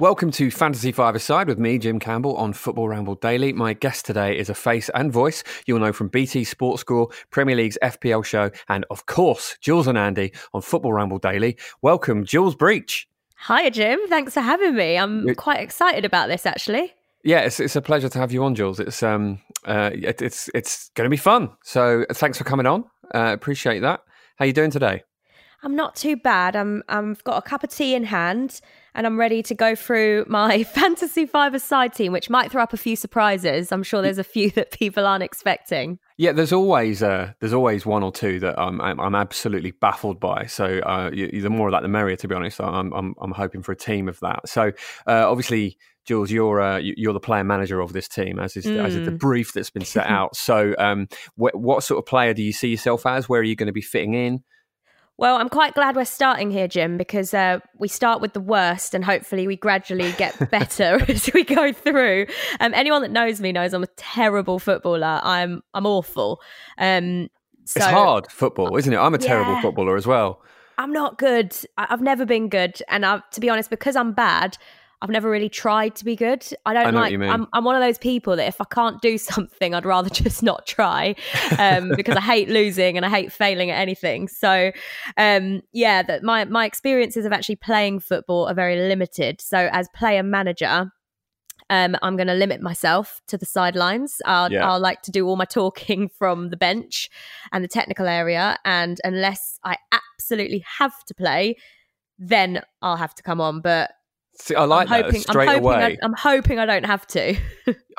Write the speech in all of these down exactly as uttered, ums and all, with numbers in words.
Welcome to Fantasy Five-A-Side with me, Jim Campbell, on Football Ramble Daily. My guest today is a face and voice you'll know from B T Sports Score, Premier League's F P L show, and of course, Jules and Andy on Football Ramble Daily. Welcome, Jules Breach. Hiya, Jim. Thanks for having me. I'm it- quite excited about this, actually. Yeah, it's, it's a pleasure to have you on, Jules. It's um, uh, it, it's it's going to be fun. So thanks for coming on. Uh, appreciate that. How you doing today? I'm not too bad. I'm I've got a cup of tea in hand. And I'm ready to go through my fantasy five-a-side team, which might throw up a few surprises. I'm sure there's a few that people aren't expecting. Yeah, there's always uh, there's always one or two that I'm I'm, I'm absolutely baffled by. So uh, you, the more of that, the merrier. To be honest, I'm I'm, I'm hoping for a team of that. So uh, obviously, Jules, you're uh, you're the player manager of this team, as is mm. as is the brief that's been set out. So um, wh- what sort of player do you see yourself as? Where are you going to be fitting in? Well, I'm quite glad we're starting here, Jim, because uh, we start with the worst and hopefully we gradually get better as we go through. Um, anyone that knows me knows I'm a terrible footballer. I'm I'm awful. Um, so, it's hard, football, isn't it? I'm a terrible yeah, footballer as well. I'm not good. I- I've never been good. And I've, to be honest, because I'm bad, I've never really tried to be good. I don't I know like, what you mean. I'm, I'm one of those people that if I can't do something, I'd rather just not try um, because I hate losing and I hate failing at anything. So um, yeah, that my, my experiences of actually playing football are very limited. So as player manager, um, I'm going to limit myself to the sidelines. I'll, yeah. I'll like to do all my talking from the bench and the technical area. And unless I absolutely have to play, then I'll have to come on. But See, I like I'm that hoping, straight I'm away. I, I'm hoping I don't have to.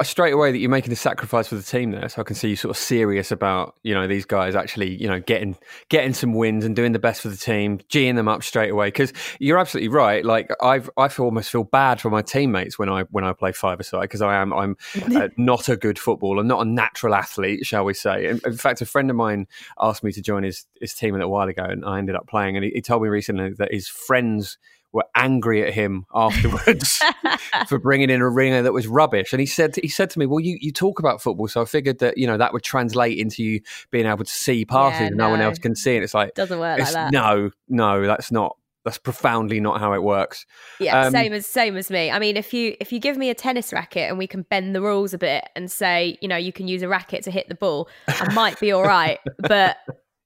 Straight away that you're making a sacrifice for the team there, so I can see you sort of serious about, you know, these guys actually, you know, getting getting some wins and doing the best for the team, geeing them up straight away. Because you're absolutely right. Like I've, I feel almost feel bad for my teammates when I when I play five-a-side because I am I'm uh, not a good footballer, not a natural athlete, shall we say? In, in fact, a friend of mine asked me to join his his team a little while ago, and I ended up playing. And he, he told me recently that his friends were angry at him afterwards for bringing in a ringer that was rubbish. And he said he said to me, well, you, you talk about football, so I figured that, you know, that would translate into you being able to see passes yeah, and no. no one else can see. And it's like... Doesn't work like that. No, no, that's not... That's profoundly not how it works. Yeah, um, same as same as me. I mean, if you if you give me a tennis racket and we can bend the rules a bit and say, you know, you can use a racket to hit the ball, I might be all right. But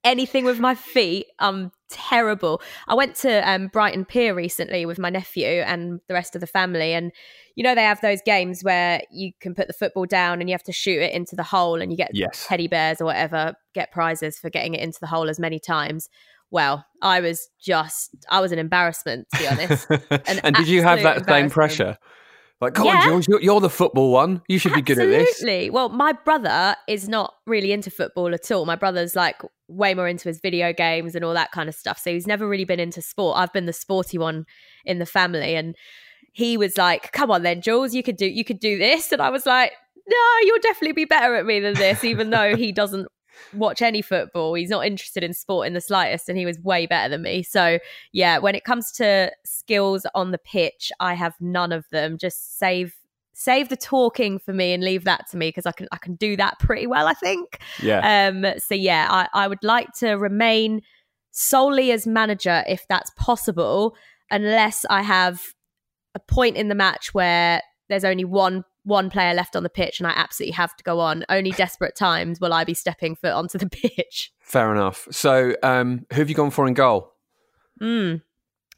anything with my feet, I'm... terrible. I went to um, Brighton Pier recently with my nephew and the rest of the family, and you know they have those games where you can put the football down and you have to shoot it into the hole and you get yes. teddy bears or whatever, get prizes for getting it into the hole as many times. Well, I was just I was an embarrassment, to be honest. And did you have that same pressure? Like, come yeah. on, Jules, you're, you're the football one. You should Absolutely. be good at this. Absolutely. Well, my brother is not really into football at all. My brother's like way more into his video games and all that kind of stuff. So he's never really been into sport. I've been the sporty one in the family. And he was like, come on then, Jules, you could do you could do this. And I was like, no, you'll definitely be better at me than this, even though he doesn't watch any football. He's not interested in sport in the slightest. And he was way better than me. So yeah, when it comes to skills on the pitch, I have none of them. Just save save the talking for me and leave that to me, because I can I can do that pretty well, I think. Yeah. Um, so yeah, I, I would like to remain solely as manager if that's possible, unless I have a point in the match where there's only one one player left on the pitch and I absolutely have to go on. Only desperate times will I be stepping foot onto the pitch. Fair enough. So um, who have you gone for in goal? Mm.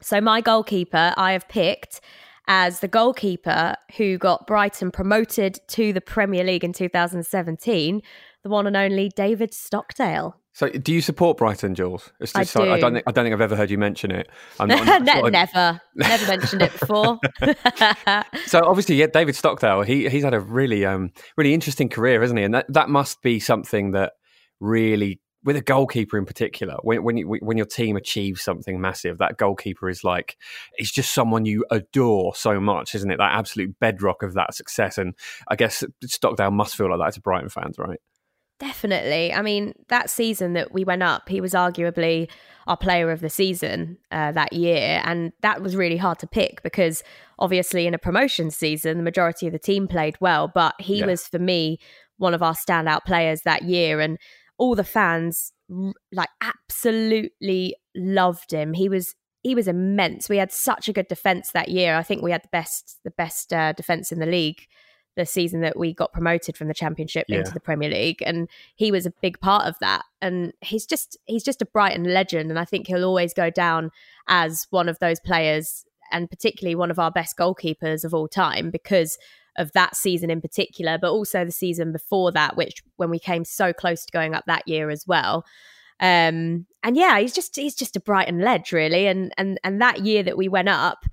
So my goalkeeper I have picked as the goalkeeper who got Brighton promoted to the Premier League in two thousand seventeen, the one and only David Stockdale. So do you support Brighton, Jules? It's just, I do. I don't, think, I don't think I've ever heard you mention it. I'm not, I'm ne- never. Never mentioned it before. So obviously, yeah, David Stockdale, he he's had a really um, really interesting career, hasn't he? And that, that must be something that really, with a goalkeeper in particular, when when, you, when your team achieves something massive, that goalkeeper is like, it's just someone you adore so much, isn't it? That absolute bedrock of that success. And I guess Stockdale must feel like that to Brighton fans, right? Definitely. I mean, that season that we went up, he was arguably our player of the season uh, that year. And that was really hard to pick because obviously in a promotion season, the majority of the team played well. But he yeah. was, for me, one of our standout players that year. And all the fans like absolutely loved him. He was he was immense. We had such a good defence that year. I think we had the best, the best uh, defence in the league the season that we got promoted from the Championship yeah. into the Premier League. And he was a big part of that. And he's just he's just a Brighton legend. And I think he'll always go down as one of those players, and particularly one of our best goalkeepers of all time because of that season in particular, but also the season before that, which when we came so close to going up that year as well. Um, and yeah, he's just he's just a Brighton ledge, really. And and and that year that we went up,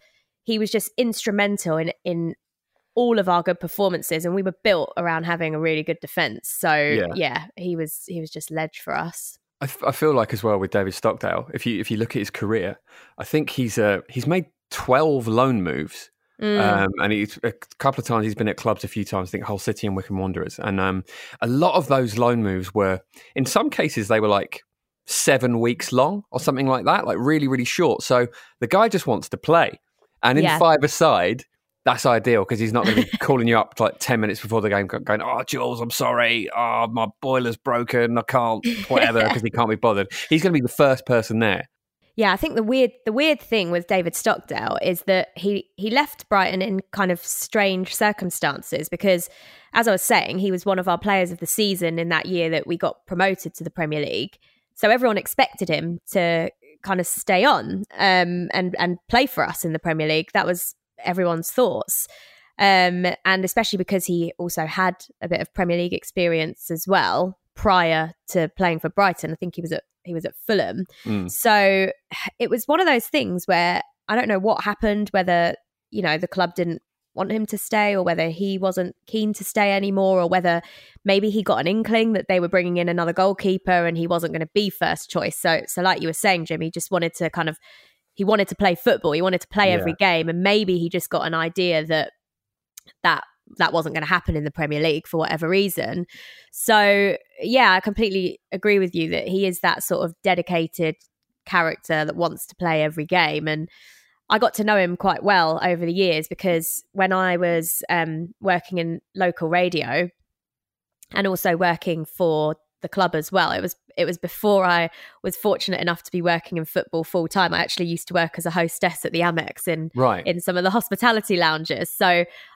he was just instrumental in in all of our good performances, and we were built around having a really good defence. So yeah. yeah, he was he was just ledge for us. I, f- I feel like as well with David Stockdale, if you if you look at his career, I think he's uh, he's made twelve loan moves, mm. um, and he's a couple of times he's been at clubs a few times. I think Hull City and Wycombe Wanderers, and um, a lot of those loan moves were, in some cases, they were like seven weeks long or something like that, like really really short. So the guy just wants to play, and in yeah. five-a-side. That's ideal because he's not going to be calling you up like ten minutes before the game going, oh, Jules, I'm sorry. Oh, my boiler's broken. I can't, whatever, because he can't be bothered. He's going to be the first person there. Yeah, I think the weird the weird thing with David Stockdale is that he, he left Brighton in kind of strange circumstances because, as I was saying, he was one of our players of the season in that year that we got promoted to the Premier League. So everyone expected him to kind of stay on um, and, and play for us in the Premier League. That was everyone's thoughts, um, and especially because he also had a bit of Premier League experience as well prior to playing for Brighton. I think he was at he was at Fulham. Mm. So it was one of those things where I don't know what happened, whether you know the club didn't want him to stay or whether he wasn't keen to stay anymore, or whether maybe he got an inkling that they were bringing in another goalkeeper and he wasn't going to be first choice. So so like you were saying, Jim, he just wanted to kind of He wanted to play football. He wanted to play yeah. every game. And maybe he just got an idea that that, that wasn't going to happen in the Premier League for whatever reason. So, yeah, I completely agree with you that he is that sort of dedicated character that wants to play every game. And I got to know him quite well over the years because when I was um, working in local radio and also working for the club as well. It was it was before I was fortunate enough to be working in football full time. I actually used to work as a hostess at the Amex in right. in some of the hospitality lounges. So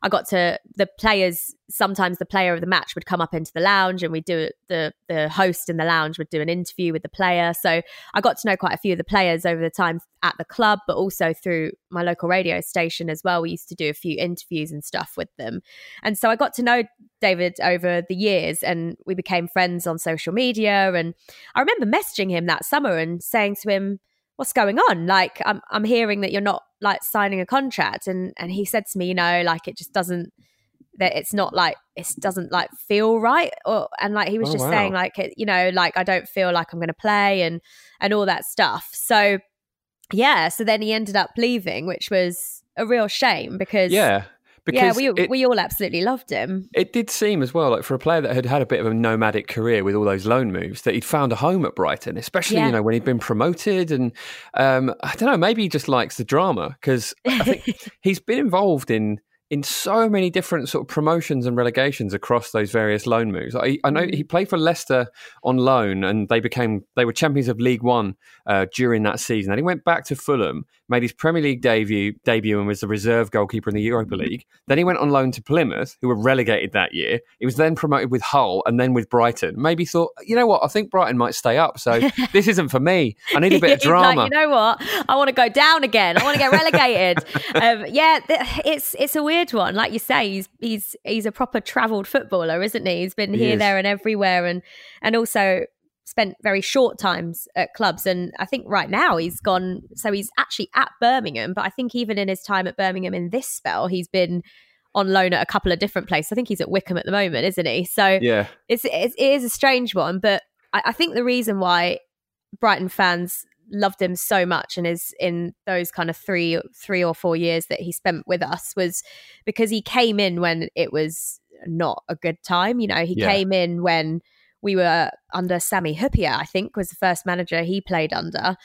I got to the players. Sometimes the player of the match would come up into the lounge, and we'd do the the host in the lounge would do an interview with the player. So I got to know quite a few of the players over the time at the club, but also through my local radio station as well. We used to do a few interviews and stuff with them, and so I got to know David over the years, and we became friends on social media. And I remember messaging him that summer and saying to him, what's going on? Like, I'm I'm hearing that you're not like signing a contract. And and he said to me, you know, like it just doesn't, that it's not like, it doesn't like feel right. Or, and like, he was oh, just wow. saying like, you know, like, I don't feel like I'm going to play and, and all that stuff. So yeah. So then he ended up leaving, which was a real shame because yeah. Because yeah, we it, we all absolutely loved him. It did seem as well, like for a player that had had a bit of a nomadic career with all those loan moves, that he'd found a home at Brighton, especially yeah. you know when he'd been promoted. And um, I don't know, maybe he just likes the drama because I think he's been involved in in so many different sort of promotions and relegations across those various loan moves. I, I know he played for Leicester on loan, and they became they were champions of League One uh, during that season. And he went back to Fulham. made his Premier League debut, debut and was the reserve goalkeeper in the Europa League. Then he went on loan to Plymouth, who were relegated that year. He was then promoted with Hull and then with Brighton. Maybe thought, you know what, I think Brighton might stay up, so this isn't for me. I need a bit of drama. Like, you know what, I want to go down again. I want to get relegated. um, yeah, th- it's it's a weird one. Like you say, he's he's he's a proper travelled footballer, isn't he? He's been he here, is. there and everywhere and and also spent very short times at clubs, and I think right now he's gone, so he's actually at Birmingham, but I think even in his time at Birmingham in this spell he's been on loan at a couple of different places. I think he's at Wickham at the moment, isn't he? So yeah, it's, it's, it is a strange one, but I, I think the reason why Brighton fans loved him so much and is in those kind of three three or four years that he spent with us was because he came in when it was not a good time. You know, he yeah. came in when we were under Sammy Hupia, I think, was the first manager he played under.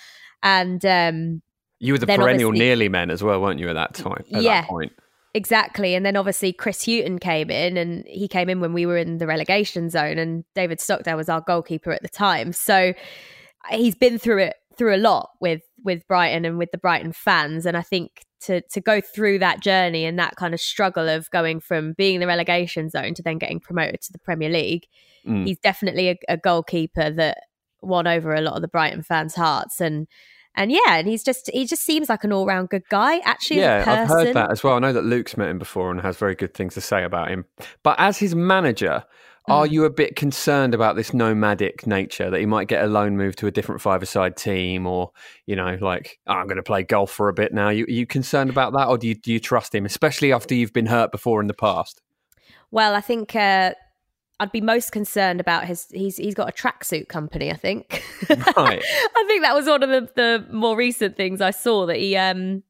And um, you were the perennial nearly men as well, weren't you, at that time? At yeah, that point. Exactly. And then obviously Chris Hughton came in, and he came in when we were in the relegation zone, and David Stockdale was our goalkeeper at the time. So he's been through it, through a lot with, with Brighton and with the Brighton fans. And I think to to go through that journey and that kind of struggle of going from being in the relegation zone to then getting promoted to the Premier League, mm. he's definitely a, a goalkeeper that won over a lot of the Brighton fans' hearts. And and yeah, and he's just he just seems like an all round good guy. Actually, yeah, I've heard that as well. I know that Luke's met him before and has very good things to say about him. But as his manager, are you a bit concerned about this nomadic nature that he might get a loan move to a different five-a-side team, or, you know, like, oh, I'm going to play golf for a bit now? You, are you concerned about that, or do you, do you trust him, especially after you've been hurt before in the past? Well, I think uh, I'd be most concerned about his, he's he's got a tracksuit company, I think. Right. I think that was one of the, the more recent things I saw, that he... Um,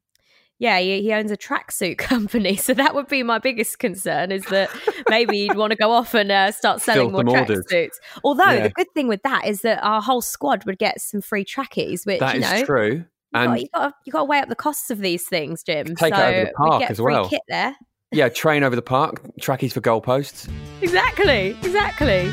Yeah, he, he owns a tracksuit company, so that would be my biggest concern, is that maybe you'd want to go off and uh, start selling more tracksuits. Although yeah. the good thing with that is that our whole squad would get some free trackies, which that you know, is true. And you got you got to weigh up the costs of these things, Jim. Take so it over the park get as well. Free kit there. Yeah, train over the park, trackies for goalposts. Exactly, exactly.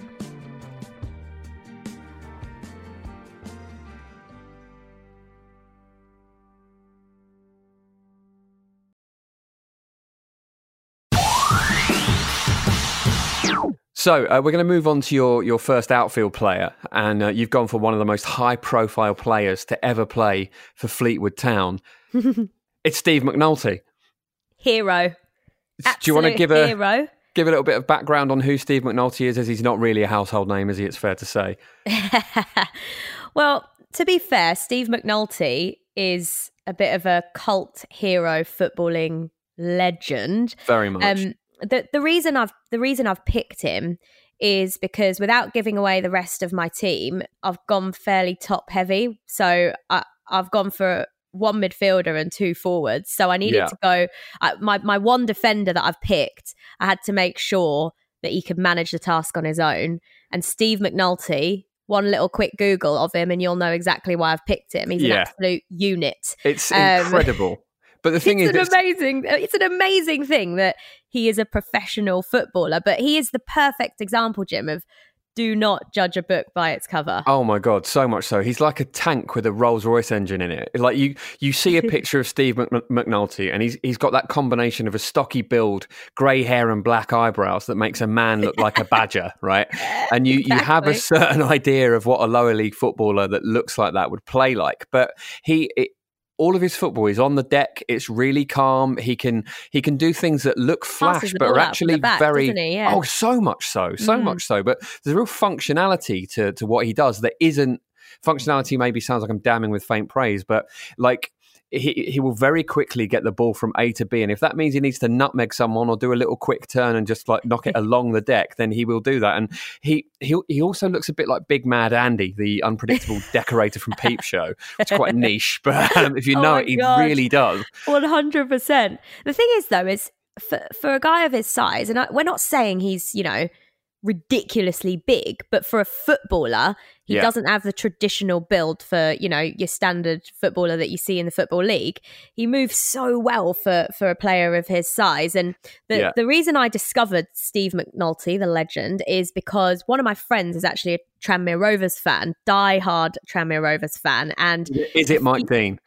So uh, we're going to move on to your, your first outfield player, and uh, you've gone for one of the most high-profile players to ever play for Fleetwood Town. It's Steve McNulty. Hero. Absolute Do you want to give a hero. Give a little bit of background on who Steve McNulty is, as he's not really a household name, is he? It's fair to say. Well, to be fair, Steve McNulty is a bit of a cult hero, footballing legend. Very much. Um, the the reason I've the reason I've picked him is because, without giving away the rest of my team, I've gone fairly top heavy. So I, I've gone for one midfielder and two forwards. So I needed yeah. to go uh, my my one defender that I've picked. I had to make sure that he could manage the task on his own. And Steve McNulty, one little quick Google of him and you'll know exactly why I've picked him. He's yeah. an absolute unit. It's um, incredible. But the thing it's is, an amazing, it's an amazing thing that he is a professional footballer, but he is the perfect example, Jim, of do not judge a book by its cover. Oh my God, so much so. He's like a tank with a Rolls-Royce engine in it. Like you you see a picture of Steve McNulty and he's he's got that combination of a stocky build, grey hair and black eyebrows that makes a man look like a badger, right? And you, exactly. you have a certain idea of what a lower league footballer that looks like that would play like. But he... It, all of his football is on the deck. It's really calm. He can he can do things that look flash, but are actually back, very... Yeah. Oh, so much so. So mm. much so. But there's a real functionality to, to what he does that isn't... Functionality maybe sounds like I'm damning with faint praise, but like... He he will very quickly get the ball from A to B, and if that means he needs to nutmeg someone or do a little quick turn and just like knock it along the deck, then he will do that. And he he he also looks a bit like Big Mad Andy, the unpredictable decorator from Peep Show. It's quite niche, but um, if you oh know it, he God. really does. One hundred percent. The thing is, though, is for for a guy of his size, and I, we're not saying he's you know ridiculously big, but for a footballer. He yeah. doesn't have the traditional build for, you know, your standard footballer that you see in the Football League. He moves so well for, for a player of his size. And the, yeah. the reason I discovered Steve McNulty, the legend, is because one of my friends is actually a Tranmere Rovers fan, diehard Tranmere Rovers fan. And is it Mike he, Dean?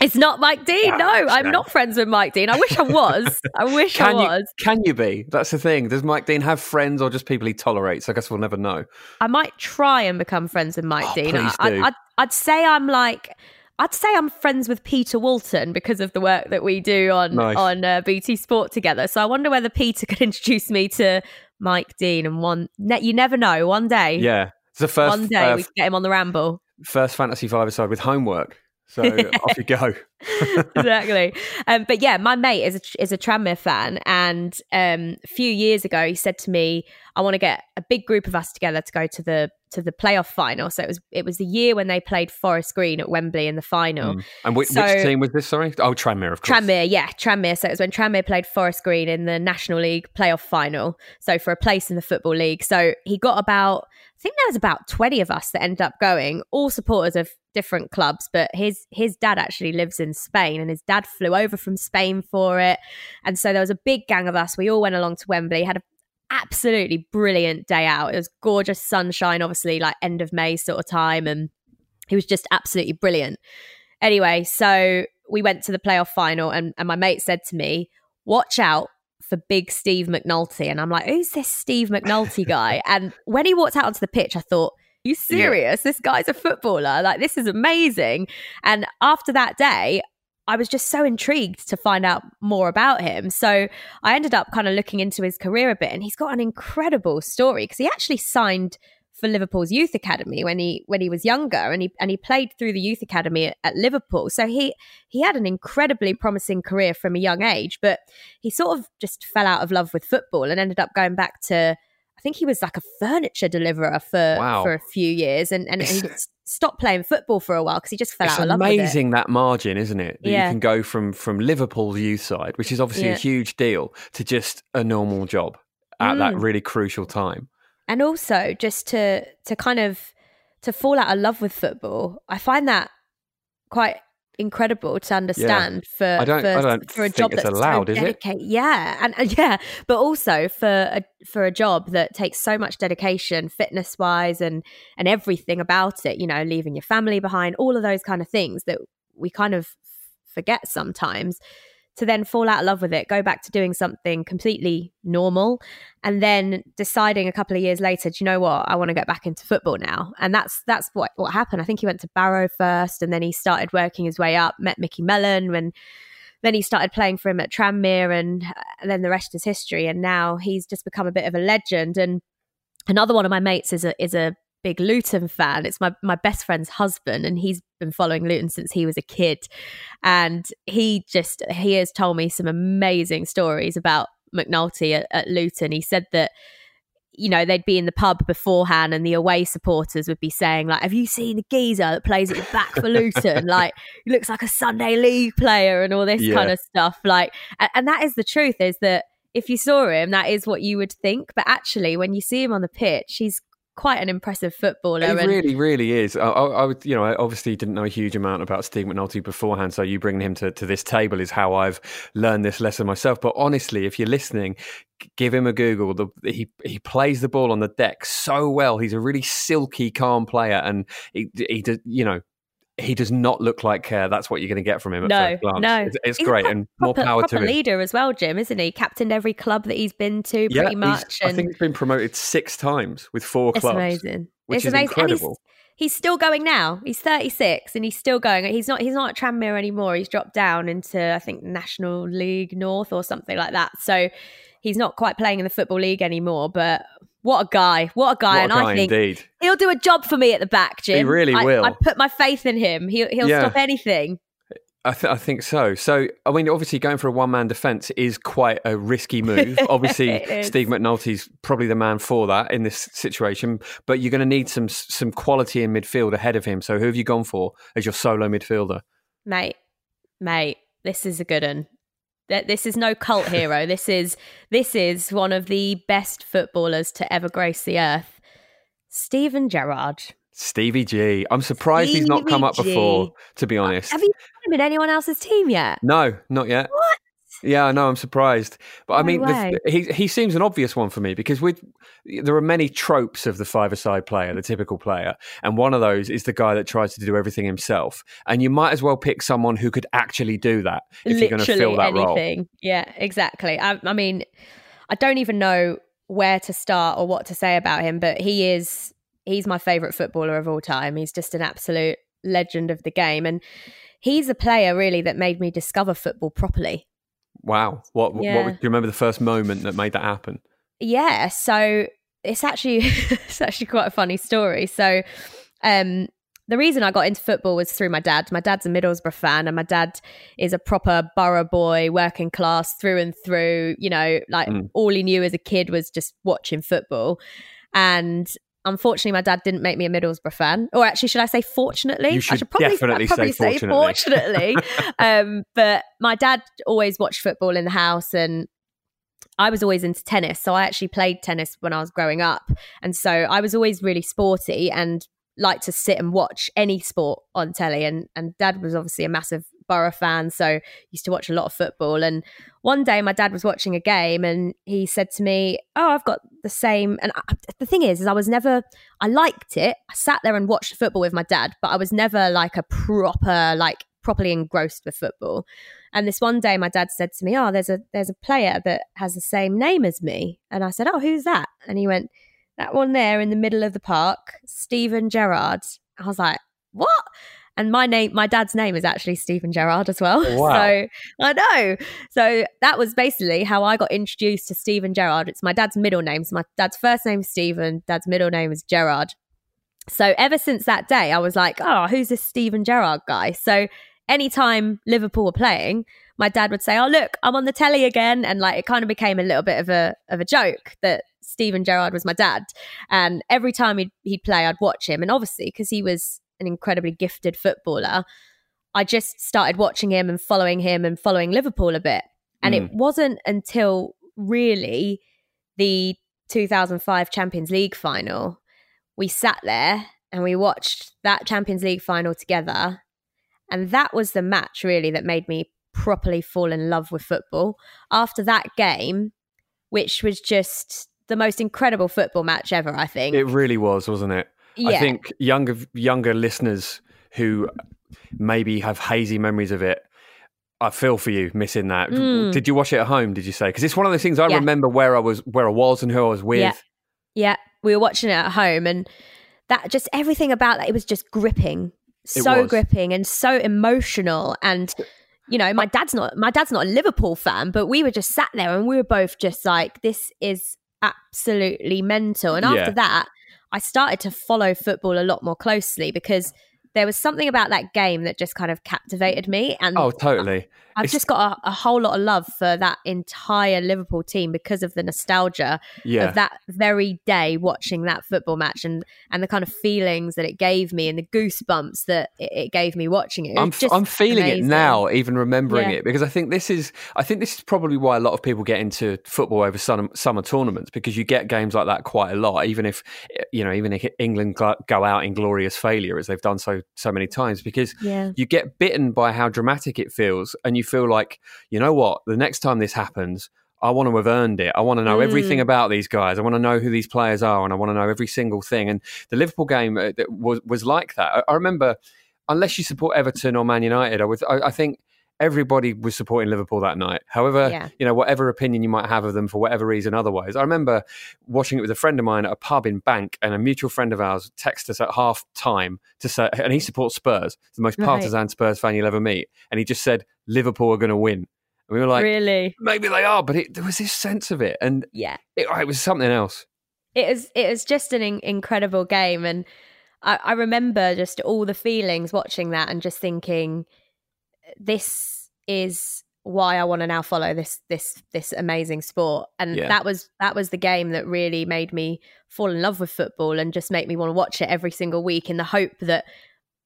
It's not Mike Dean. No, I'm not friends with Mike Dean. I wish I was. I wish can I was. You, can you be? That's the thing. Does Mike Dean have friends or just people he tolerates? I guess we'll never know. I might try and become friends with Mike oh, Dean. Please I, do. I'd, I'd say I'm like, I'd say I'm friends with Peter Walton because of the work that we do on, nice. on uh, B T Sport together. So I wonder whether Peter could introduce me to Mike Dean and one, you never know, one day. Yeah. It's the first, one day uh, we can get him on the ramble. First Fantasy Five-a-side with homework. So off you go. Exactly. Um, but yeah, my mate is a, is a Tranmere fan. And um, a few years ago, he said to me, I want to get a big group of us together to go to the to the playoff final. So it was it was the year when they played Forest Green at Wembley in the final. Mm. And which, so, which team was this, sorry? Oh, Tranmere, of course. Tranmere, yeah, Tranmere. So it was when Tranmere played Forest Green in the National League playoff final. So for a place in the Football League. So he got about, I think there was about twenty of us that ended up going, all supporters of different clubs, but his his dad actually lives in Spain and his dad flew over from Spain for it. And so there was a big gang of us. We all went along to Wembley, had an absolutely brilliant day out. It was gorgeous sunshine, obviously like end of May sort of time. And it was just absolutely brilliant. Anyway, so we went to the playoff final and, and my mate said to me, watch out for big Steve McNulty. And I'm like, who's this Steve McNulty guy? And when he walked out onto the pitch, I thought, you serious? Yeah. This guy's a footballer. Like, this is amazing. And after that day, I was just so intrigued to find out more about him. So I ended up kind of looking into his career a bit, and he's got an incredible story because he actually signed for Liverpool's youth academy when he when he was younger, and he and he played through the youth academy at, at Liverpool. So he he had an incredibly promising career from a young age, but he sort of just fell out of love with football and ended up going back to, I think he was like a furniture deliverer for, wow. for a few years and, and he stopped playing football for a while because he just fell it's out of love with it. It's amazing that margin, isn't it? That yeah. you can go from, from Liverpool's youth side, which is obviously yeah. a huge deal, to just a normal job at mm. that really crucial time. And also just to, to kind of, to fall out of love with football, I find that quite incredible to understand yeah. for, I don't, for, I don't for a job that's allowed, so dedicated. Is it? Yeah. And uh, yeah, but also for a, for a job that takes so much dedication, fitness wise and, and everything about it, you know, leaving your family behind, all of those kind of things that we kind of forget sometimes. to then fall out of love with it, go back to doing something completely normal, and then deciding a couple of years later, do you know what, I want to get back into football now. And that's that's what, what happened. I think he went to Barrow first, and then he started working his way up, met Mickey Mellon, and then he started playing for him at Tranmere, and, and then the rest is history. And now he's just become a bit of a legend. And another one of my mates is a is a big Luton fan. It's my, my best friend's husband, and he's been following Luton since he was a kid. And he just, he has told me some amazing stories about McNulty at, at Luton. He said that, you know, they'd be in the pub beforehand and the away supporters would be saying, like, have you seen the geezer that plays at the back for Luton? Like, he looks like a Sunday league player and all this yeah. kind of stuff. Like, and, and that is the truth, is that if you saw him, that is what you would think. But actually, when you see him on the pitch, he's quite an impressive footballer. He and- really, really is. I, I, I would, you know, I obviously didn't know a huge amount about Steve McNulty beforehand, so you bringing him to, to this table is how I've learned this lesson myself. But honestly, if you're listening, give him a Google. The, he he plays the ball on the deck so well. He's a really silky, calm player, and he he does, you know, he does not look like uh, that's what you're going to get from him at no, first glance. No, it's, it's great, a, and proper, more power to him. He's a leader as well, Jim, isn't he? Captained every club that he's been to, yeah, pretty much. And I think he's been promoted six times with four it's clubs. Amazing. Which it's is amazing. Incredible. He's, he's still going now. He's thirty-six and he's still going. He's not. He's not at Tranmere anymore. He's dropped down into, I think, National League North or something like that. So he's not quite playing in the Football League anymore, but... What a guy. What a guy. What a and guy I think indeed. He'll do a job for me at the back, Jim. He really I, will. I put my faith in him. He'll, he'll yeah. stop anything. I, th- I think so. So, I mean, obviously going for a one-man defence is quite a risky move. Obviously, Steve McNulty's probably the man for that in this situation, but you're going to need some some quality in midfield ahead of him. So who have you gone for as your solo midfielder? Mate, mate, this is a good one. This is no cult hero. This is this is one of the best footballers to ever grace the earth. Steven Gerrard. Stevie G. I'm surprised Stevie he's not come up G. before, to be honest. Have you seen him in anyone else's team yet? No, not yet. What? Yeah, I know. I'm surprised. But I no mean, the, he he seems an obvious one for me because with there are many tropes of the five-a-side player, the typical player. And one of those is the guy that tries to do everything himself. And you might as well pick someone who could actually do that if Literally you're going to fill that anything. Role. Yeah, exactly. I, I mean, I don't even know where to start or what to say about him, but he is he's my favourite footballer of all time. He's just an absolute legend of the game. And he's a player, really, that made me discover football properly. Wow. What, yeah. what, what do you remember the first moment that made that happen? Yeah. So it's actually, it's actually quite a funny story. So um, the reason I got into football was through my dad. My dad's a Middlesbrough fan and my dad is a proper borough boy, working class through and through, you know, like mm. all he knew as a kid was just watching football. And unfortunately, my dad didn't make me a Middlesbrough fan. Or actually, should I say fortunately? You should I should probably, definitely probably say fortunately. Say fortunately. um, but my dad always watched football in the house and I was always into tennis. So I actually played tennis when I was growing up. And so I was always really sporty and liked to sit and watch any sport on telly. And, and dad was obviously a massive Borough fan, so used to watch a lot of football. And one day my dad was watching a game and he said to me, oh, I've got the same. And I, the thing is, is I was never, I liked it. I sat there and watched football with my dad, but I was never like a proper, like properly engrossed with football. And this one day my dad said to me, oh, there's a, there's a player that has the same name as me. And I said, oh, who's that? And he went, that one there in the middle of the park, Steven Gerrard. I was like, what? And my name, my dad's name is actually Steven Gerrard as well. Wow. So I know. So that was basically how I got introduced to Steven Gerrard. It's my dad's middle name. So my dad's first name is Steven. Dad's middle name is Gerrard. So ever since that day, I was like, oh, who's this Steven Gerrard guy? So anytime Liverpool were playing, my dad would say, oh, look, I'm on the telly again. And like, it kind of became a little bit of a of a joke that Steven Gerrard was my dad. And every time he'd, he'd play, I'd watch him. And obviously, because he was an incredibly gifted footballer, I just started watching him and following him and following Liverpool a bit. And mm. it wasn't until really the two thousand five Champions League final, we sat there and we watched that Champions League final together. And that was the match really that made me properly fall in love with football. After that game, which was just the most incredible football match ever, I think. It really was, wasn't it? Yeah. I think younger younger listeners who maybe have hazy memories of it, I feel for you missing that. Mm. Did you watch it at home, did you say? Because it's one of those things I yeah. remember where I was where I was and who I was with. Yeah. yeah, we were watching it at home and that just everything about that, it was just gripping. It so was. gripping and so emotional. And, you know, my dad's not my dad's not a Liverpool fan, but we were just sat there and we were both just like, this is absolutely mental. And after yeah. that, I started to follow football a lot more closely because there was something about that game that just kind of captivated me. And oh, totally. I, I've it's, just got a, a whole lot of love for that entire Liverpool team because of the nostalgia yeah. of that very day watching that football match and, and the kind of feelings that it gave me and the goosebumps that it, it gave me watching it. it I'm, I'm feeling amazing. it now, even remembering yeah. it, because I think this is I think this is probably why a lot of people get into football over summer, summer tournaments, because you get games like that quite a lot, even if, you know, even if England go out in glorious failure as they've done so so many times, because yeah. you get bitten by how dramatic it feels and you feel like, you know what, the next time this happens, I want to have earned it. I want to know mm. everything about these guys. I want to know who these players are and I want to know every single thing. And the Liverpool game was was like that. I, I remember, unless you support Everton or Man United, I, was, I, I think everybody was supporting Liverpool that night. However, yeah. you know, whatever opinion you might have of them for whatever reason otherwise. I remember watching it with a friend of mine at a pub in Bank, and a mutual friend of ours texted us at half time to say, and he supports Spurs, the most partisan right. Spurs fan you'll ever meet. And he just said, Liverpool are going to win. And we were like, really? Maybe they are, but it, there was this sense of it. And yeah, it, it was something else. It was, it was just an in- incredible game. And I, I remember just all the feelings watching that and just thinking, this is why I want to now follow this this this amazing sport. And yeah. that was that was the game that really made me fall in love with football and just make me want to watch it every single week in the hope that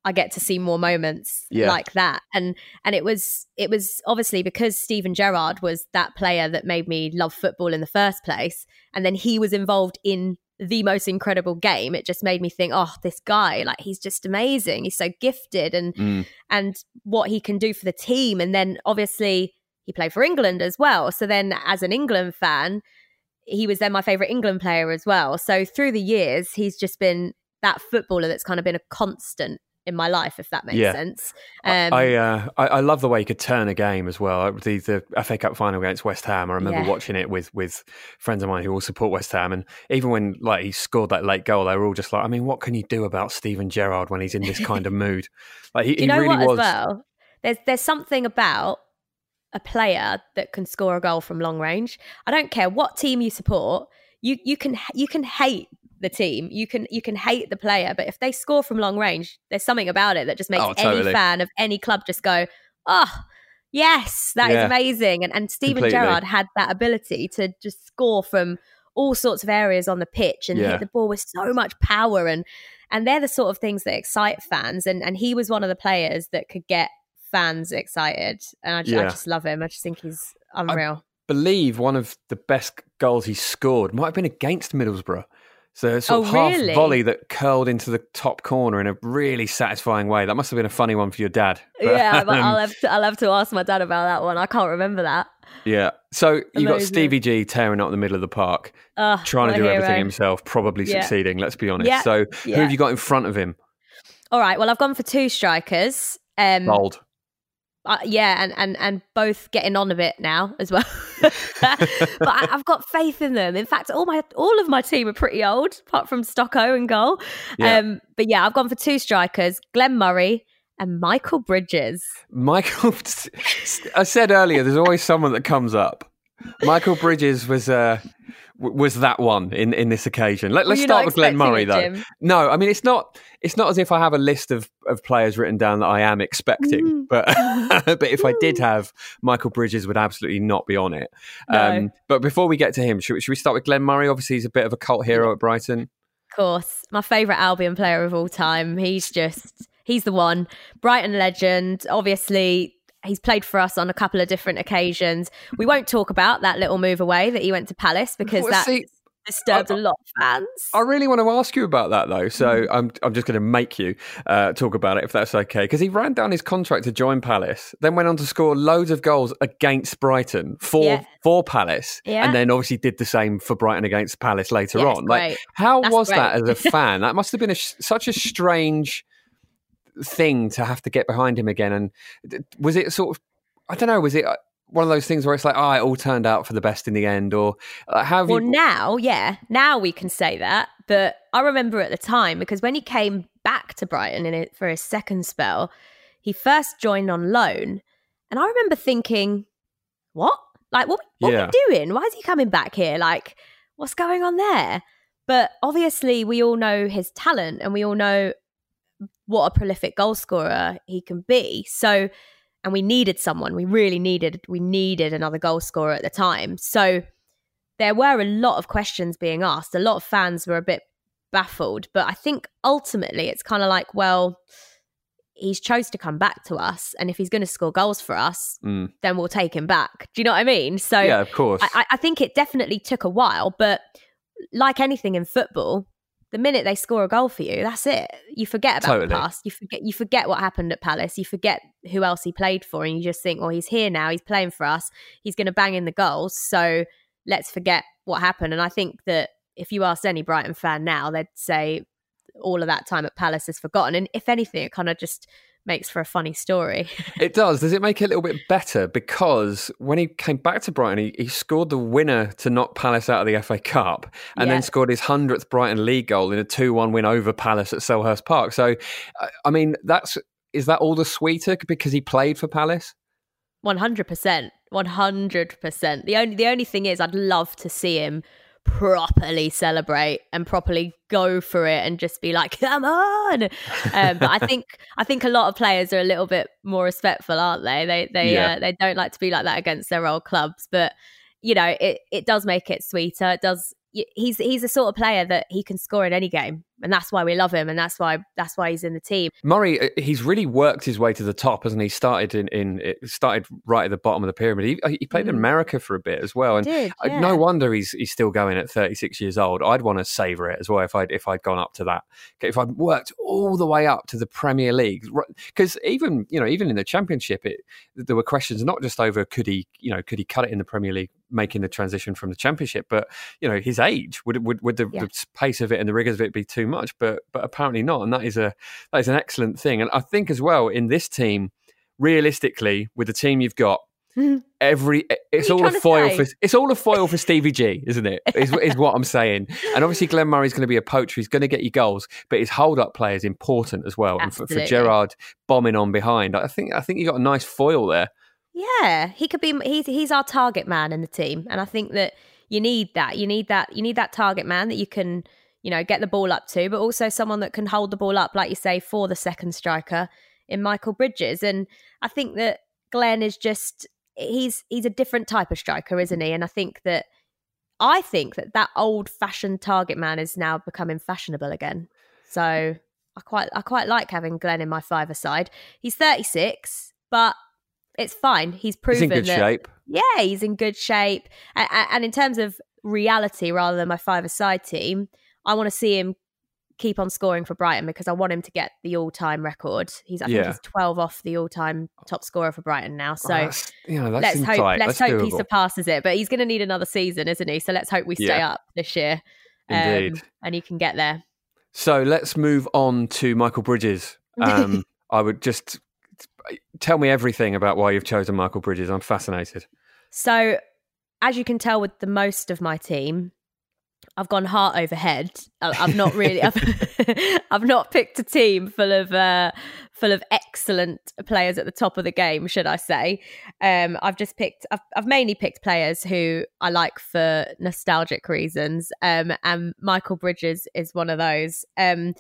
I get to see more moments yeah. like that. And and it was it was obviously because Steven Gerrard was that player that made me love football in the first place, and then he was involved in the most incredible game. It just made me think, oh, this guy, like, he's just amazing. He's so gifted and mm. and what he can do for the team. And then obviously he played for England as well. So then as an England fan, he was then my favourite England player as well. So through the years, he's just been that footballer that's kind of been a constant in my life, if that makes yeah. sense. Um, I I, uh, I I love the way you could turn a game as well. The the F A Cup final against West Ham, I remember yeah. watching it with with friends of mine who all support West Ham, and even when like he scored that late goal, they were all just like, I mean, what can you do about Steven Gerrard when he's in this kind of mood? Like he, do you know he really what, was. As well, there's there's something about a player that can score a goal from long range. I don't care what team you support. You you can you can hate the team, you can you can hate the player, but if they score from long range, there's something about it that just makes oh, totally. any fan of any club just go, oh yes, that yeah. is amazing. And and Steven Gerrard had that ability to just score from all sorts of areas on the pitch and yeah. hit the ball with so much power, and and they're the sort of things that excite fans, and and he was one of the players that could get fans excited, and I, yeah. I just love him. I just think he's unreal. I believe one of the best goals he scored might have been against Middlesbrough. So sort oh, of half really? volley that curled into the top corner in a really satisfying way. That must have been a funny one for your dad. But, yeah, but um, I'll, have to, I'll have to ask my dad about that one. I can't remember that. Yeah. So you got Stevie G tearing up the middle of the park, uh, trying to do everything himself, probably yeah. succeeding, let's be honest. Yeah. So yeah. who have you got in front of him? All right, well, I've gone for two strikers. Um, Bold. Uh, yeah, and, and, and both getting on a bit now as well. But I, I've got faith in them. In fact, all my all of my team are pretty old, apart from Stocko and goal. Yeah. Um, but yeah, I've gone for two strikers, Glenn Murray and Michael Bridges. Michael, I said earlier, there's always someone that comes up. Michael Bridges was uh, was that one in, in this occasion. Let, let's start with Glenn Murray, though. Jim? No, I mean, it's not it's not as if I have a list of, of players written down that I am expecting, mm. but but if mm. I did have, Michael Bridges would absolutely not be on it. No. Um, but before we get to him, should, should we start with Glenn Murray? Obviously, he's a bit of a cult hero at Brighton. Of course. My favourite Albion player of all time. He's just, he's the one. Brighton legend, obviously. He's played for us on a couple of different occasions. We won't talk about that little move away that he went to Palace, because well, that see, disturbed I, a lot of fans. I really want to ask you about that, though. So mm. I'm I'm just going to make you uh, talk about it, if that's okay. Because he ran down his contract to join Palace, then went on to score loads of goals against Brighton for yeah. for Palace. Yeah. And then obviously did the same for Brighton against Palace later yeah, on. Like, how that's was great. that as a fan? That must have been a, such a strange thing to have to get behind him again. And was it sort of I don't know, was it one of those things where it's like, oh, it all turned out for the best in the end, or uh, have well, you... Well, now, yeah, now we can say that. But I remember at the time, because when he came back to Brighton in it for his second spell, he first joined on loan. And I remember thinking, what? Like, what, what yeah. are we doing? Why is he coming back here? Like, what's going on there? But obviously, we all know his talent and we all know what a prolific goalscorer he can be. So, and we needed someone. We really needed, we needed another goalscorer at the time. So there were a lot of questions being asked. A lot of fans were a bit baffled. But I think ultimately it's kind of like, well, he's chose to come back to us. And if he's going to score goals for us, mm. then we'll take him back. Do you know what I mean? So yeah, of course. I, I think it definitely took a while. But like anything in football, the minute they score a goal for you, that's it. You forget about totally. the past. You forget you forget what happened at Palace. You forget who else he played for. And you just think, well, he's here now. He's playing for us. He's going to bang in the goals. So let's forget what happened. And I think that if you asked any Brighton fan now, they'd say all of that time at Palace is forgotten. And if anything, it kind of just makes for a funny story. It does. Does it make it a little bit better? Because when he came back to Brighton, he, he scored the winner to knock Palace out of the F A Cup and yeah. then scored his hundredth Brighton League goal in a two one win over Palace at Selhurst Park. So, I mean, that's is that all the sweeter because he played for Palace? one hundred percent. one hundred percent. The only, the only thing is I'd love to see him properly celebrate and properly go for it and just be like, come on. Um, but I think I think a lot of players are a little bit more respectful, aren't they? They they yeah. uh, they don't like to be like that against their old clubs. But you know, it it does make it sweeter. It does. He's he's the sort of player that he can score in any game, and that's why we love him, and that's why that's why he's in the team. Murray, he's really worked his way to the top, hasn't he? Started in, in started right at the bottom of the pyramid. He, he played mm. in America for a bit as well, and did, yeah. no wonder he's he's still going at thirty-six years old. I'd want to savour it as well if I if I'd gone up to that, if I'd worked all the way up to the Premier League, because even you know even in the Championship, it there were questions not just over could he you know could he cut it in the Premier League, making the transition from the Championship, but you know his age would would would the, yeah. the pace of it and the rigours of it be too much, but but apparently not, and that is a that is an excellent thing. And I think as well in this team, realistically, with the team you've got, every it's all a foil say? for it's all a foil for Stevie G, isn't it? Is is what I'm saying. And obviously, Glenn Murray's going to be a poacher. He's going to get you goals, but his hold up play is important as well. Absolutely. And for, for Gerrard bombing on behind, I think I think you got a nice foil there. Yeah, he could be. He's he's our target man in the team, and I think that you need that. You need that. You need that target man that you can, you know, get the ball up to, but also someone that can hold the ball up, like you say, for the second striker in Michael Bridges. And I think that Glenn is just, he's he's a different type of striker, isn't he? And I think that, I think that that old-fashioned target man is now becoming fashionable again. So I quite, I quite like having Glenn in my five-a-side. He's thirty-six, but it's fine. He's proven that... He's in good that, shape. Yeah, he's in good shape. And, and in terms of reality rather than my five-a-side team, I want to see him keep on scoring for Brighton because I want him to get the all-time record. He's, I think, yeah. he's twelve off the all-time top scorer for Brighton now. So oh, that's, yeah, that let's hope tight. let's that's hope doable. he surpasses it. But he's going to need another season, isn't he? So let's hope we stay yeah. up this year, um, Indeed. and he can get there. So let's move on to Michael Bridges. Um, I would just tell me everything about why you've chosen Michael Bridges. I'm fascinated. So, as you can tell, with the most of my team, I've gone heart over head. I've not really, I've, I've not picked a team full of, uh, full of excellent players at the top of the game, should I say? Um, I've just picked, I've, I've mainly picked players who I like for nostalgic reasons. Um, and Michael Bridges is one of those. Um,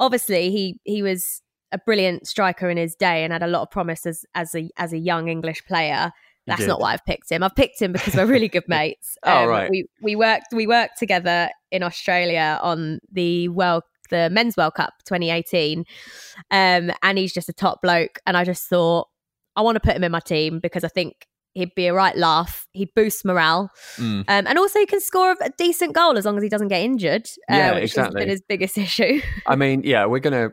obviously he, he was a brilliant striker in his day and had a lot of promise as, as a, as a young English player. That's not why I've picked him. I've picked him because we're really good mates. Um, oh, right. We we worked we worked together in Australia on the World the Men's World Cup twenty eighteen, um, and he's just a top bloke. And I just thought I want to put him in my team because I think he'd be a right laugh. He'd boost morale, mm. um, and also he can score a decent goal as long as he doesn't get injured. Uh, yeah, which exactly. has been his biggest issue. I mean, yeah, we're gonna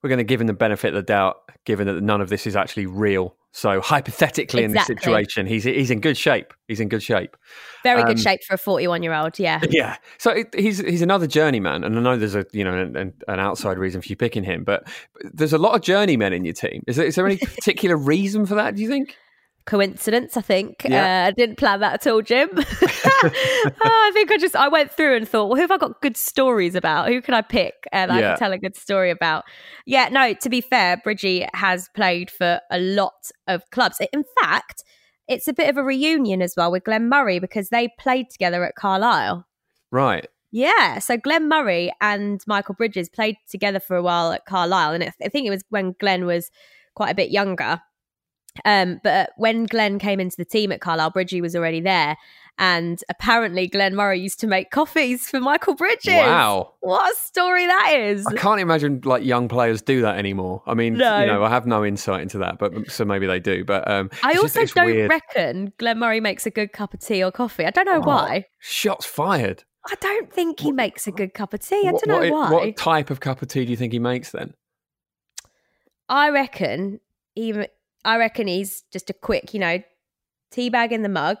we're gonna give him the benefit of the doubt, given that none of this is actually real. So hypothetically, exactly. in this situation, he's he's in good shape. He's in good shape. Very um, good shape for a forty-one-year-old, yeah. Yeah. So it, he's he's another journeyman, and I know there's a you know an, an outside reason for you picking him, but there's a lot of journeymen in your team. Is there, is there any particular reason for that? Do you think? coincidence, I think. Yeah. Uh, I didn't plan that at all, Jim. oh, I think I just, I went through and thought, well, who have I got good stories about? Who can I pick and I yeah. can tell a good story about? Yeah, no, to be fair, Bridgie has played for a lot of clubs. In fact, it's a bit of a reunion as well with Glenn Murray because they played together at Carlisle. Right. Yeah, so Glenn Murray and Michael Bridges played together for a while at Carlisle, and it, I think it was when Glenn was quite a bit younger. Um, but when Glenn came into the team at Carlisle, Bridgie was already there, and apparently Glenn Murray used to make coffees for Michael Bridges. Wow. What a story that is. I can't imagine like young players do that anymore. I mean, no. you know, I have no insight into that, but so maybe they do. But um, I also just, don't weird. reckon Glenn Murray makes a good cup of tea or coffee. I don't know oh, why. Shots fired. I don't think he what, makes a good cup of tea. I what, don't know what, why. What type of cup of tea do you think he makes then? I reckon even... I reckon he's just a quick, you know, tea bag in the mug,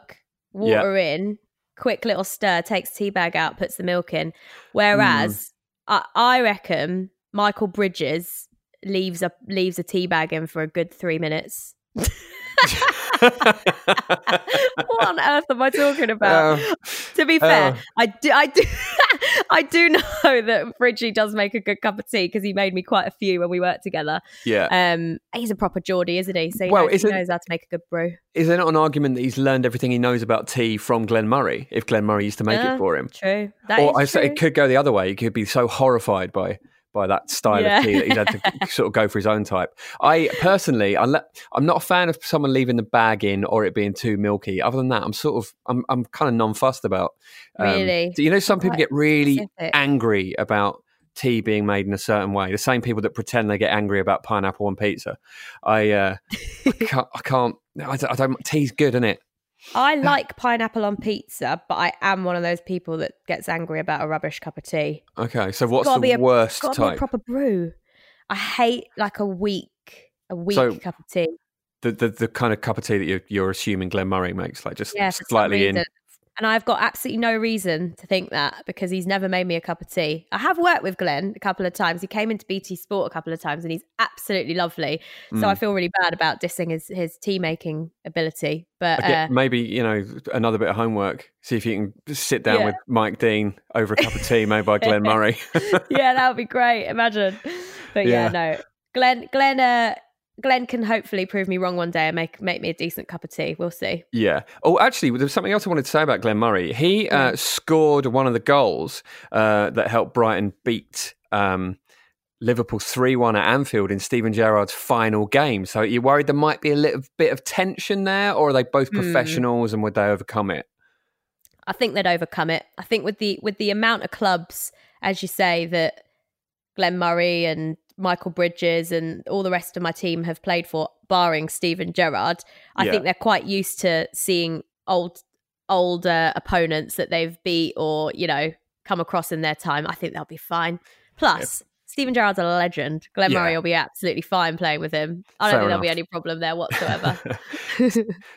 water yep. in, quick little stir, takes tea bag out, puts the milk in. Whereas mm. I, I reckon Michael Bridges leaves a leaves a tea bag in for a good three minutes. What on earth am I talking about? Uh, to be fair, uh, I do, I do, I do know that Bridgie does make a good cup of tea because he made me quite a few when we worked together. Yeah, um, he's a proper Geordie, isn't he? So he, well, knows, he knows how to make a good brew. Is there not an argument that he's learned everything he knows about tea from Glenn Murray? If Glenn Murray used to make uh, it for him, true. That or is I, true. It could go the other way. He could be so horrified by. by that style yeah. of tea that he'd had to sort of go for his own type. I personally, I le- I'm not a fan of someone leaving the bag in or it being too milky. Other than that, I'm sort of, I'm I'm kind of non-fussed about. Um, really? You know, some That's people get really specific. angry about tea being made in a certain way. The same people that pretend they get angry about pineapple on pizza. I, uh, I can't, I can't, I don't, I don't, tea's good, isn't it? I like pineapple on pizza, but I am one of those people that gets angry about a rubbish cup of tea. Okay, so what's the worst type? It's got to be a proper brew. I hate like a weak, a weak so cup of tea. The, the the kind of cup of tea that you're, you're assuming Glenn Murray makes, like just yeah, slightly in. And I've got absolutely no reason to think that because he's never made me a cup of tea. I have worked with Glenn a couple of times. He came into B T Sport a couple of times and he's absolutely lovely. So mm. I feel really bad about dissing his, his tea-making ability. But uh, maybe, you know, another bit of homework. See if you can sit down yeah. with Mike Dean over a cup of tea made by Glenn Murray. Yeah, that would be great. Imagine. But yeah, yeah no. Glenn, Glenn, uh, Glenn can hopefully prove me wrong one day and make make me a decent cup of tea. We'll see. Yeah. Oh, actually, there's something else I wanted to say about Glenn Murray. He uh, scored one of the goals uh, that helped Brighton beat um, Liverpool three one at Anfield in Steven Gerrard's final game. So are you worried there might be a little bit of tension there, or are they both professionals mm. and would they overcome it? I think they'd overcome it. I think with the with the amount of clubs, as you say, that Glenn Murray and Michael Bridges and all the rest of my team have played for, barring Steven Gerrard. I yeah. think they're quite used to seeing old, older opponents that they've beat or, you know, come across in their time. I think they'll be fine. Plus, yeah. Steven Gerrard's a legend. Glenn yeah. Murray will be absolutely fine playing with him. I don't Fair think enough. There'll be any problem there whatsoever.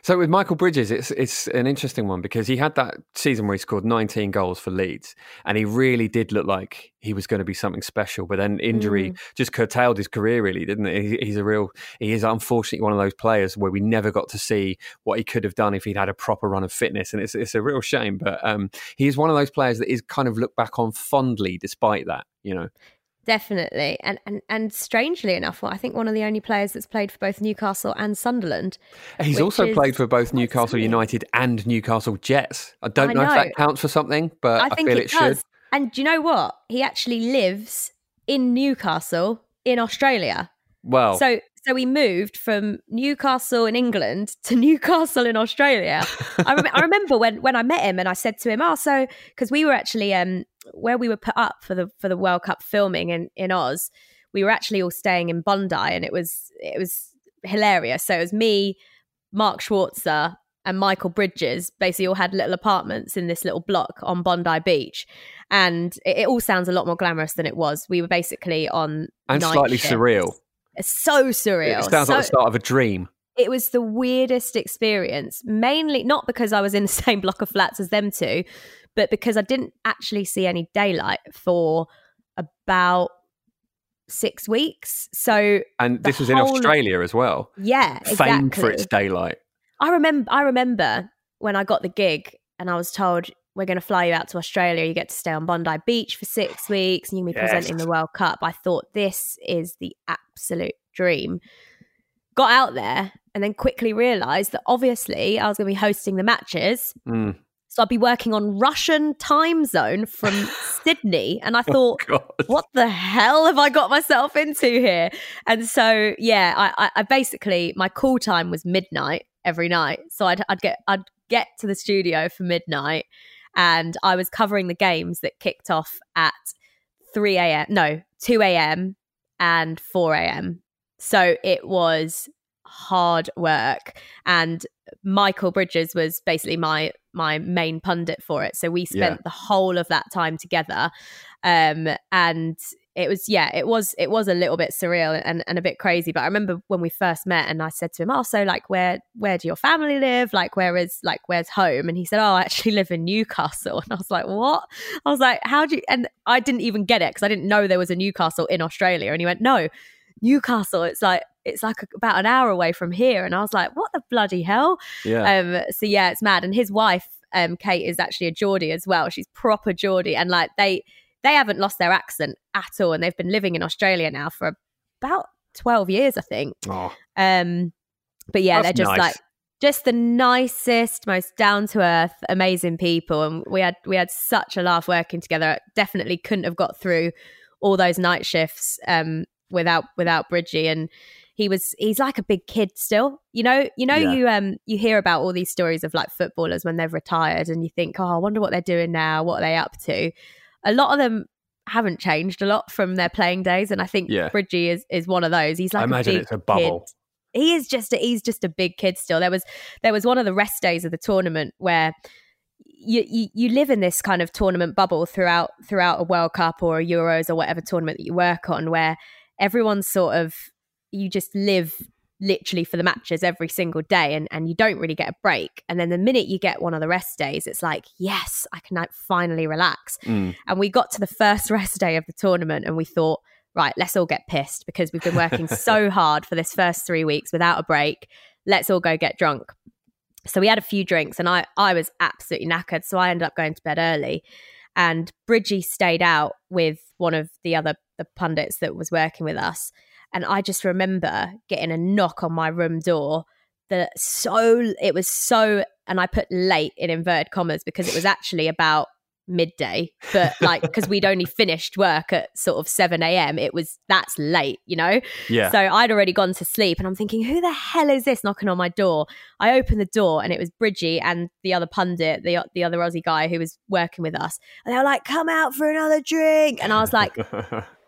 So with Michael Bridges, it's it's an interesting one because he had that season where he scored nineteen goals for Leeds and he really did look like he was going to be something special, but then injury mm. just curtailed his career really, didn't it? He, he's a real, he is unfortunately one of those players where we never got to see what he could have done if he'd had a proper run of fitness. And it's it's a real shame, but um, he is one of those players that is kind of looked back on fondly despite that, you know. Definitely. And, and and strangely enough, well, I think one of the only players that's played for both Newcastle and Sunderland. He's also is, played for both Newcastle something. United and Newcastle Jets. I don't I know, know if that counts for something, but I, I feel it, it should. And do you know what? He actually lives in Newcastle in Australia. Wow. So so he moved from Newcastle in England to Newcastle in Australia. I, rem- I remember when, when I met him and I said to him, oh, so, because we were actually... um. where we were put up for the for the World Cup filming in, in Oz, we were actually all staying in Bondi and it was it was hilarious. So it was me, Mark Schwarzer and Michael Bridges basically all had little apartments in this little block on Bondi Beach. And it, it all sounds a lot more glamorous than it was. We were basically on And night slightly shifts. surreal. It's so surreal. It sounds so, like the start of a dream. It was the weirdest experience, mainly not because I was in the same block of flats as them two, but because I didn't actually see any daylight for about six weeks. So, and this was in Australia as well. Yeah, exactly. Famed for its daylight. I remember, I remember when I got the gig and I was told, we're going to fly you out to Australia. You get to stay on Bondi Beach for six weeks and you're going to be yes. presenting the World Cup. I thought, this is the absolute dream. Got out there and then quickly realised that obviously I was going to be hosting the matches. Mm. So I'd be working on Russian time zone from Sydney. And I thought, oh, what the hell have I got myself into here? And so, yeah, I, I, I basically, my call time was midnight every night. So I'd, I'd get, I'd get to the studio for midnight. And I was covering the games that kicked off at three a.m. No, two a.m. and four a.m. So it was hard work. And Michael Bridges was basically my my main pundit for it. So we spent yeah. the whole of that time together. Um, and it was, yeah, it was it was a little bit surreal and, and a bit crazy. But I remember when we first met and I said to him, oh, so like, where where do your family live? Like, where is, like, where's home? And he said, oh, I actually live in Newcastle. And I was like, what? I was like, how do you, and I didn't even get it because I didn't know there was a Newcastle in Australia. And he went, no, Newcastle, it's like, it's like about an hour away from here. And I was like, what the bloody hell? Yeah. Um, so yeah, it's mad. And his wife, um, Kate, is actually a Geordie as well. She's proper Geordie. And like, they, They haven't lost their accent at all. And they've been living in Australia now for about twelve years, I think. Oh, um, but yeah, they're just nice. like, just the nicest, most down-to-earth, amazing people. And we had we had such a laugh working together. Definitely couldn't have got through all those night shifts um, without without Bridgie. And he was he's like a big kid still. You know, you know, yeah. you um you hear about all these stories of like footballers when they've retired and you think, oh, I wonder what they're doing now, what are they up to? A lot of them haven't changed a lot from their playing days. And I think yeah. Bridgie is, is one of those. He's like I imagine a it's a bubble. Kid. He is just a, he's just a big kid still. There was there was one of the rest days of the tournament where you, you you live in this kind of tournament bubble throughout throughout a World Cup or a Euros or whatever tournament that you work on, where everyone's sort of, you just live literally for the matches every single day and, and you don't really get a break. And then the minute you get one of the rest days, it's like, yes, I can like finally relax. Mm. And we got to the first rest day of the tournament and we thought, right, let's all get pissed because we've been working so hard for this first three weeks without a break. Let's all go get drunk. So we had a few drinks and I, I was absolutely knackered. So I ended up going to bed early and Bridgie stayed out with one of the other the pundits that was working with us. And I just remember getting a knock on my room door that so, it was so, and I put late in inverted commas because it was actually about midday, but like, because we'd only finished work at sort of seven a.m. It was, that's late, you know? Yeah. So I'd already gone to sleep and I'm thinking, who the hell is this knocking on my door? I opened the door and it was Bridgie and the other pundit, the, the other Aussie guy who was working with us. And they were like, come out for another drink. And I was like...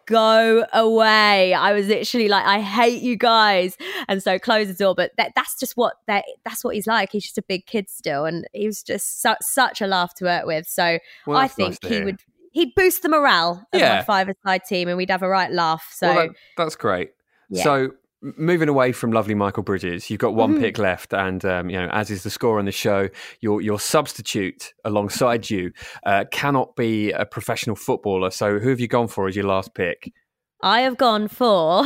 go away. I was literally like, I hate you guys. And so close the door. But that, that's just what that that's what he's like. He's just a big kid still. And he was just su- such a laugh to work with. So well, I think nice he hear. would, he'd boost the morale of yeah. my five-a-side team and we'd have a right laugh. So well, that, that's great. Yeah. So moving away from lovely Michael Bridges, you've got one mm-hmm. pick left and, um, you know, as is the score on the show, your your substitute alongside you uh, cannot be a professional footballer. So who have you gone for as your last pick? I have gone for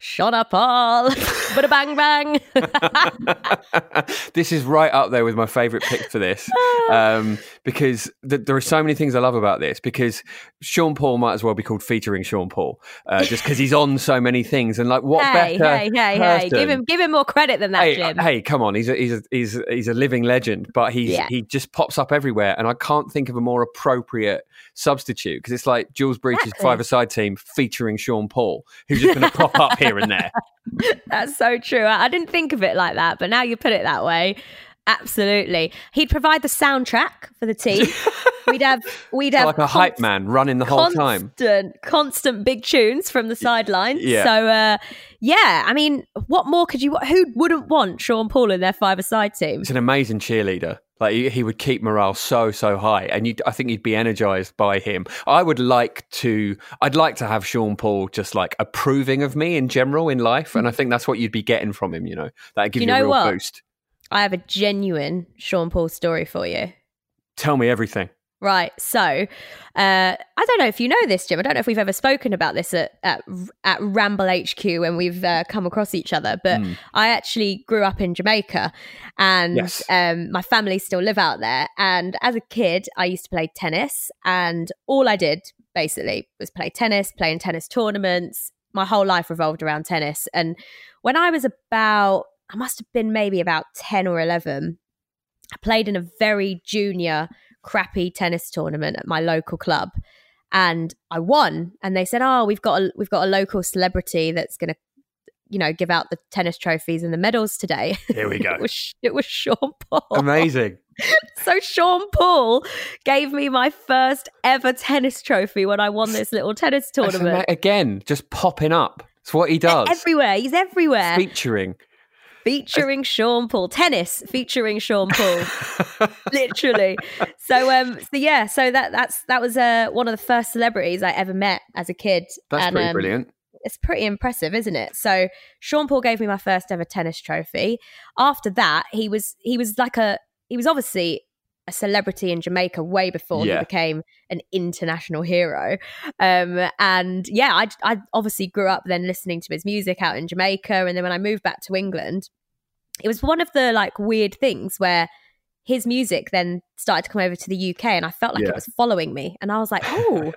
Sean Paul. Bada bang bang. This is right up there with my favourite pick for this um, because th- there are so many things I love about this because Sean Paul might as well be called featuring Sean Paul uh, just because he's on so many things and like what hey, better Hey, hey, person... hey, give him give him more credit than that, hey, Jim. Uh, hey, come on. He's a, he's, a, he's, a, he's a living legend, but he's, yeah. he just pops up everywhere and I can't think of a more appropriate substitute because it's like Jules Breach's exactly. five-a-side team featuring Sean Paul, who's just going to pop up here and there. That's so true. I didn't think of it like that, but now you put it that way. Absolutely. He'd provide the soundtrack for the team. We'd have we'd have like a const- hype man running the whole constant, time. Constant big tunes from the sidelines. Yeah. So uh, yeah, I mean, what more could you who wouldn't want Sean Paul in their five-a-side team? He's an amazing cheerleader. Like he, he would keep morale so, so high. And you, I think you'd be energized by him. I would like to, I'd like to have Sean Paul just like approving of me in general in life. And I think that's what you'd be getting from him, you know, that'd give you, you know a real what? boost. I have a genuine Sean Paul story for you. Tell me everything. Right. So uh, I don't know if you know this, Jim. I don't know if we've ever spoken about this at at, at Ramble H Q when we've uh, come across each other, but mm. I actually grew up in Jamaica and yes. um, my family still live out there. And as a kid, I used to play tennis, and all I did basically was play tennis, play in tennis tournaments. My whole life revolved around tennis. And when I was about, I must have been maybe about ten or eleven, I played in a very junior crappy tennis tournament at my local club, and I won, and they said, oh, we've got a, we've got a local celebrity that's going to, you know, give out the tennis trophies and the medals today. Here we go. it, was, it was Sean Paul. Amazing. So Sean Paul gave me my first ever tennis trophy when I won this little tennis tournament. Again, just popping up. It's what he does. Everywhere. He's everywhere. Featuring. Featuring Sean Paul. Tennis featuring Sean Paul. Literally. So um so yeah, so that that's that was uh one of the first celebrities I ever met as a kid. That's and, pretty um, brilliant. It's pretty impressive, isn't it? So Sean Paul gave me my first ever tennis trophy. After that, he was he was like a he was obviously a celebrity in Jamaica way before yeah. he became an international hero. Um, and yeah, I, I obviously grew up then listening to his music out in Jamaica. And then when I moved back to England, it was one of the like weird things where his music then started to come over to the U K, and I felt like yeah. it was following me. And I was like, oh,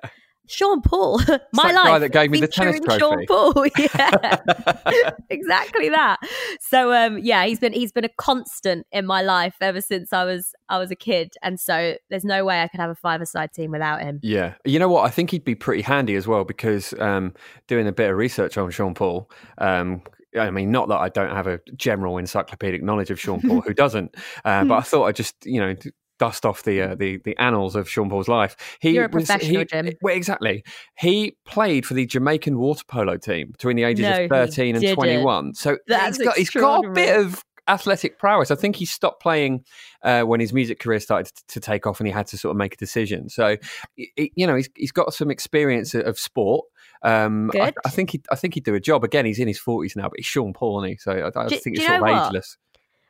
Sean Paul, my it's that life. Guy that gave me the tennis trophy. Sean Paul, yeah, exactly that. So um, yeah, he's been he's been a constant in my life ever since I was I was a kid, and so there's no way I could have a five-a-side team without him. Yeah, you know what? I think he'd be pretty handy as well, because um, doing a bit of research on Sean Paul. Um, I mean, not that I don't have a general encyclopedic knowledge of Sean Paul, who doesn't? Uh, but I thought I just you know. dust off the uh, the the annals of Sean Paul's life. He You're a professional, was, he, Jim. Well, exactly. He played for the Jamaican water polo team between the ages no, of thirteen and twenty-one. So he's got, he's got a bit of athletic prowess. I think he stopped playing uh, when his music career started to, to take off, and he had to sort of make a decision. So, it, you know, he's he's got some experience of sport. Um, I, I think he I think he'd do a job. Again, he's in his forties now, but he's Sean Paul, isn't he? So I, I do, think it's sort of ageless.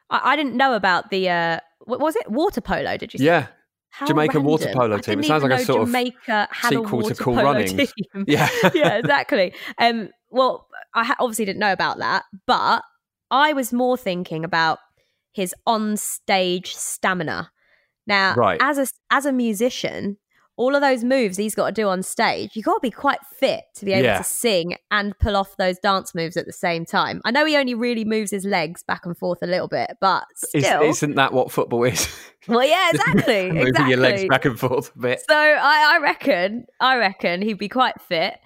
I, I didn't know about the. Uh... What was it? Water polo, did you say? Yeah. How Jamaican random. Water polo team. It sounds like a sort Jamaica of sequel to Cool Runnings. Team. Yeah. Yeah, exactly. Um, well, I ha- obviously didn't know about that, but I was more thinking about his on-stage stamina. Now, right. as a, as a musician, all of those moves he's got to do on stage, you've got to be quite fit to be able yeah. to sing and pull off those dance moves at the same time. I know he only really moves his legs back and forth a little bit, but still. Is, isn't that what football is? Well, yeah, exactly. Moving exactly. your legs back and forth a bit. So I, I reckon, I reckon he'd be quite fit.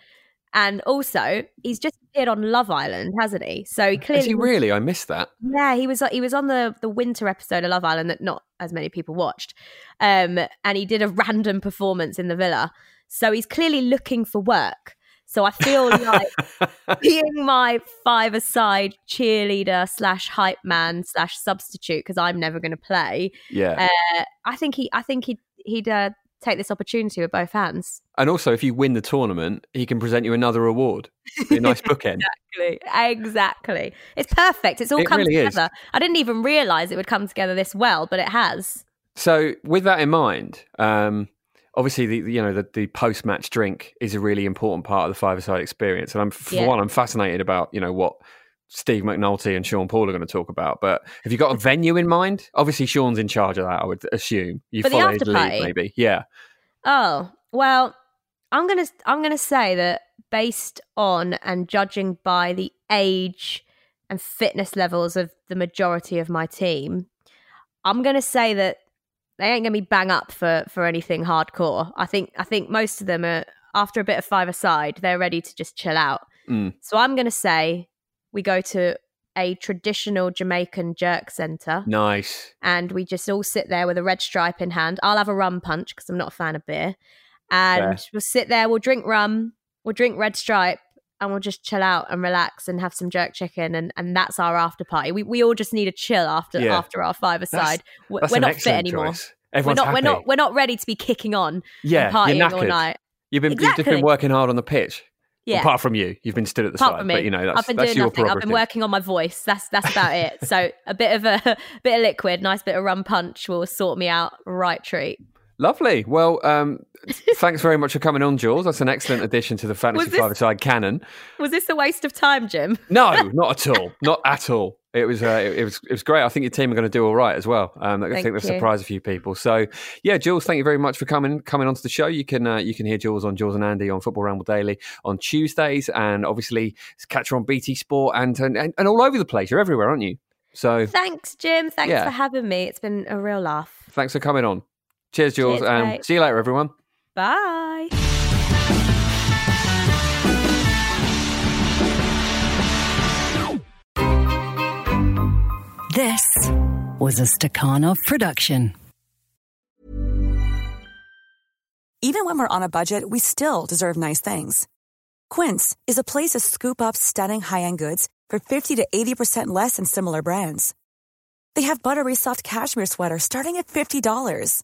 And also, he's just appeared on Love Island, hasn't he? So he clearly. Is he really? I missed that. Yeah, he was. He was on the the winter episode of Love Island that not as many people watched, um, and he did a random performance in the villa. So he's clearly looking for work. So I feel like being my five-a-side cheerleader slash hype man slash substitute, because I'm never going to play. Yeah, uh, I think he. I think he. He'd. Uh, Take this opportunity with both hands. And also, if you win the tournament, he can present you another award. Be a nice bookend. Exactly. Exactly. It's perfect. It's all it come really together. Is. I didn't even realise it would come together this well, but it has. So, with that in mind, um, obviously, the you know the, the post-match drink is a really important part of the five-a-side experience. And I'm for yeah. one, I'm fascinated about you know what Steve McNulty and Sean Paul are going to talk about. But have you got a venue in mind? Obviously, Sean's in charge of that, I would assume. You follow his lead, maybe. Yeah. Oh, well, I'm going to I'm going to say that based on and judging by the age and fitness levels of the majority of my team, I'm going to say that they ain't going to be bang up for for anything hardcore. I think I think most of them are, after a bit of five-a-side, they're ready to just chill out. Mm. So I'm going to say we go to a traditional Jamaican jerk centre. Nice. And we just all sit there with a red stripe in hand. I'll have a rum punch because I'm not a fan of beer. And yeah. we'll sit there, we'll drink rum, we'll drink red stripe, and we'll just chill out and relax and have some jerk chicken. And, and that's our after party. We we all just need a chill after yeah. after our five-a-side. We're, we're not fit anymore. Everyone's we're not, happy. We're not, we're not ready to be kicking on yeah, and partying all night. You've been, exactly. you've just been working hard on the pitch. Yeah. Apart from you, you've been stood at the Apart side, but you know that's, I've been that's doing your prerogative. I've been working on my voice. That's that's about it. So a bit of a, a bit of liquid, nice bit of rum punch will sort me out. Right treat. Lovely. Well, um, thanks very much for coming on, Jules. That's an excellent addition to the Fantasy this, Five-a-Side canon. Was this a waste of time, Jim? No, not at all. Not at all. It was, uh, it, it was, it was great. I think your team are going to do all right as well. Um, I thank think they'll surprise a few people. So, yeah, Jules, thank you very much for coming coming onto the show. You can uh, you can hear Jules on Jules and Andy on Football Ramble Daily on Tuesdays, and obviously catch her on B T Sport and and, and all over the place. You're everywhere, aren't you? So, thanks, Jim. Thanks yeah. for having me. It's been a real laugh. Thanks for coming on. Cheers, Jules, Cheers, and mate. See you later, everyone. Bye. This was a Stakhanov production. Even when we're on a budget, we still deserve nice things. Quince is a place to scoop up stunning high-end goods for fifty to eighty percent less than similar brands. They have buttery soft cashmere sweaters starting at fifty dollars,